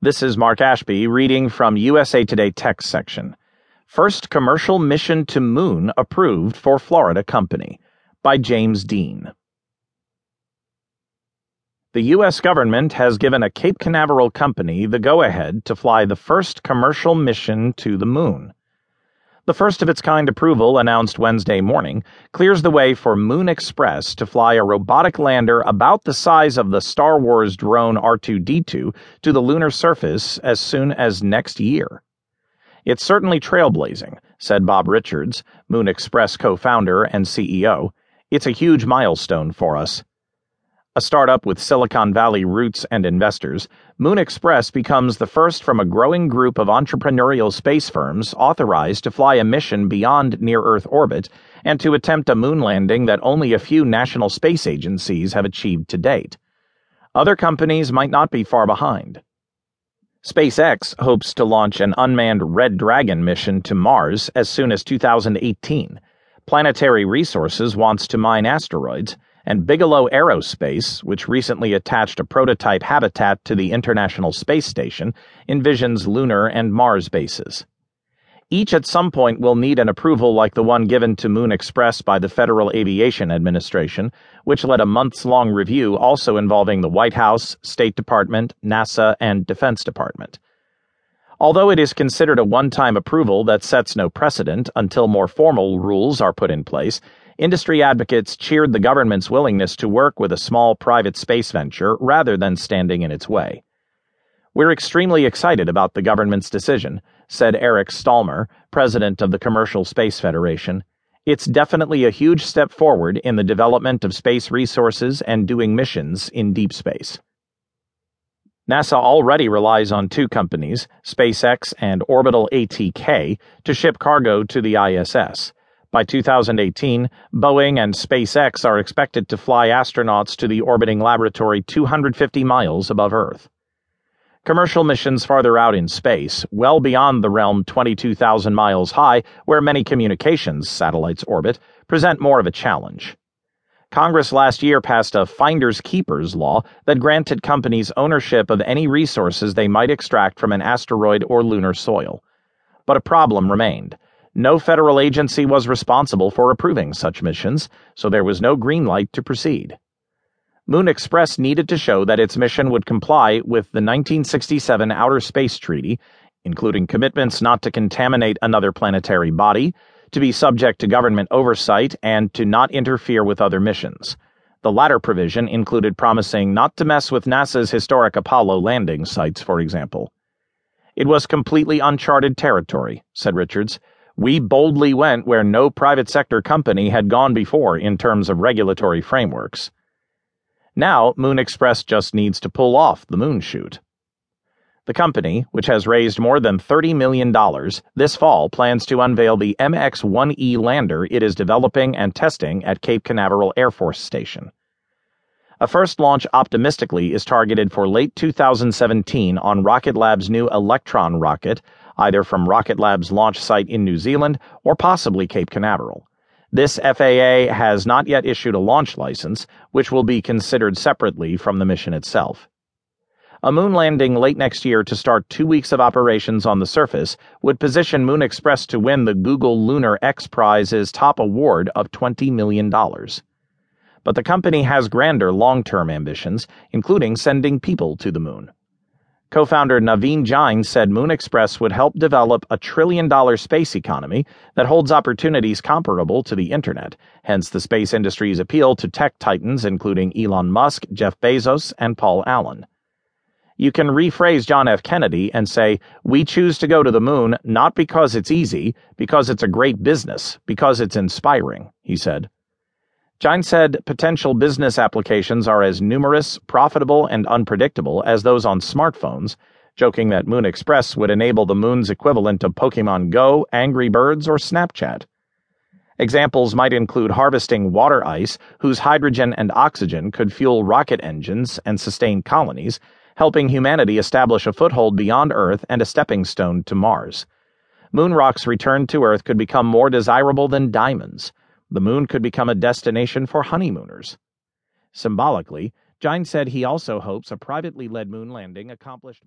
This is Mark Ashby reading from USA Today text section. First commercial mission to moon approved for Florida company by James Dean. The U.S. government has given a Cape Canaveral company the go-ahead to fly the first commercial mission to the moon. The first-of-its-kind approval, announced Wednesday morning, clears the way for Moon Express to fly a robotic lander about the size of the Star Wars drone R2-D2 to the lunar surface as soon as next year. "It's certainly trailblazing," said Bob Richards, Moon Express co-founder and CEO. "It's a huge milestone for us." A startup with Silicon Valley roots and investors, Moon Express becomes the first from a growing group of entrepreneurial space firms authorized to fly a mission beyond near-Earth orbit and to attempt a moon landing that only a few national space agencies have achieved to date. Other companies might not be far behind. SpaceX hopes to launch an unmanned Red Dragon mission to Mars as soon as 2018. Planetary Resources wants to mine asteroids, and Bigelow Aerospace, which recently attached a prototype habitat to the International Space Station, envisions lunar and Mars bases. Each at some point will need an approval like the one given to Moon Express by the Federal Aviation Administration, which led a months-long review also involving the White House, State Department, NASA, and Defense Department. Although it is considered a one-time approval that sets no precedent until more formal rules are put in place, industry advocates cheered the government's willingness to work with a small private space venture rather than standing in its way. "We're extremely excited about the government's decision," said Eric Stallmer, president of the Commercial Space Federation. "It's definitely a huge step forward in the development of space resources and doing missions in deep space." NASA already relies on two companies, SpaceX and Orbital ATK, to ship cargo to the ISS. By 2018, Boeing and SpaceX are expected to fly astronauts to the orbiting laboratory 250 miles above Earth. Commercial missions farther out in space, well beyond the realm 22,000 miles high where many communications satellites orbit, present more of a challenge. Congress last year passed a finders-keepers law that granted companies ownership of any resources they might extract from an asteroid or lunar soil. But a problem remained. No federal agency was responsible for approving such missions, so there was no green light to proceed. Moon Express needed to show that its mission would comply with the 1967 Outer Space Treaty, including commitments not to contaminate another planetary body, to be subject to government oversight, and to not interfere with other missions. The latter provision included promising not to mess with NASA's historic Apollo landing sites, for example. "It was completely uncharted territory," said Richards. "We boldly went where no private sector company had gone before in terms of regulatory frameworks." Now, Moon Express just needs to pull off the moon shoot. The company, which has raised more than $30 million, this fall plans to unveil the MX-1E lander it is developing and testing at Cape Canaveral Air Force Station. A first launch optimistically is targeted for late 2017 on Rocket Lab's new Electron rocket, either from Rocket Lab's launch site in New Zealand or possibly Cape Canaveral. This FAA has not yet issued a launch license, which will be considered separately from the mission itself. A moon landing late next year to start 2 weeks of operations on the surface would position Moon Express to win the Google Lunar X Prize's top award of $20 million. But the company has grander long-term ambitions, including sending people to the moon. Co-founder Naveen Jain said Moon Express would help develop a trillion-dollar space economy that holds opportunities comparable to the Internet, hence the space industry's appeal to tech titans including Elon Musk, Jeff Bezos, and Paul Allen. "You can rephrase John F. Kennedy and say, we choose to go to the moon not because it's easy, because it's a great business, because it's inspiring," he said. Jain said potential business applications are as numerous, profitable, and unpredictable as those on smartphones, joking that Moon Express would enable the moon's equivalent of Pokemon Go, Angry Birds, or Snapchat. Examples might include harvesting water ice, whose hydrogen and oxygen could fuel rocket engines and sustain colonies, helping humanity establish a foothold beyond Earth and a stepping stone to Mars. Moon rocks returned to Earth could become more desirable than diamonds. The moon could become a destination for honeymooners. Symbolically, Jain said he also hopes a privately led moon landing accomplished by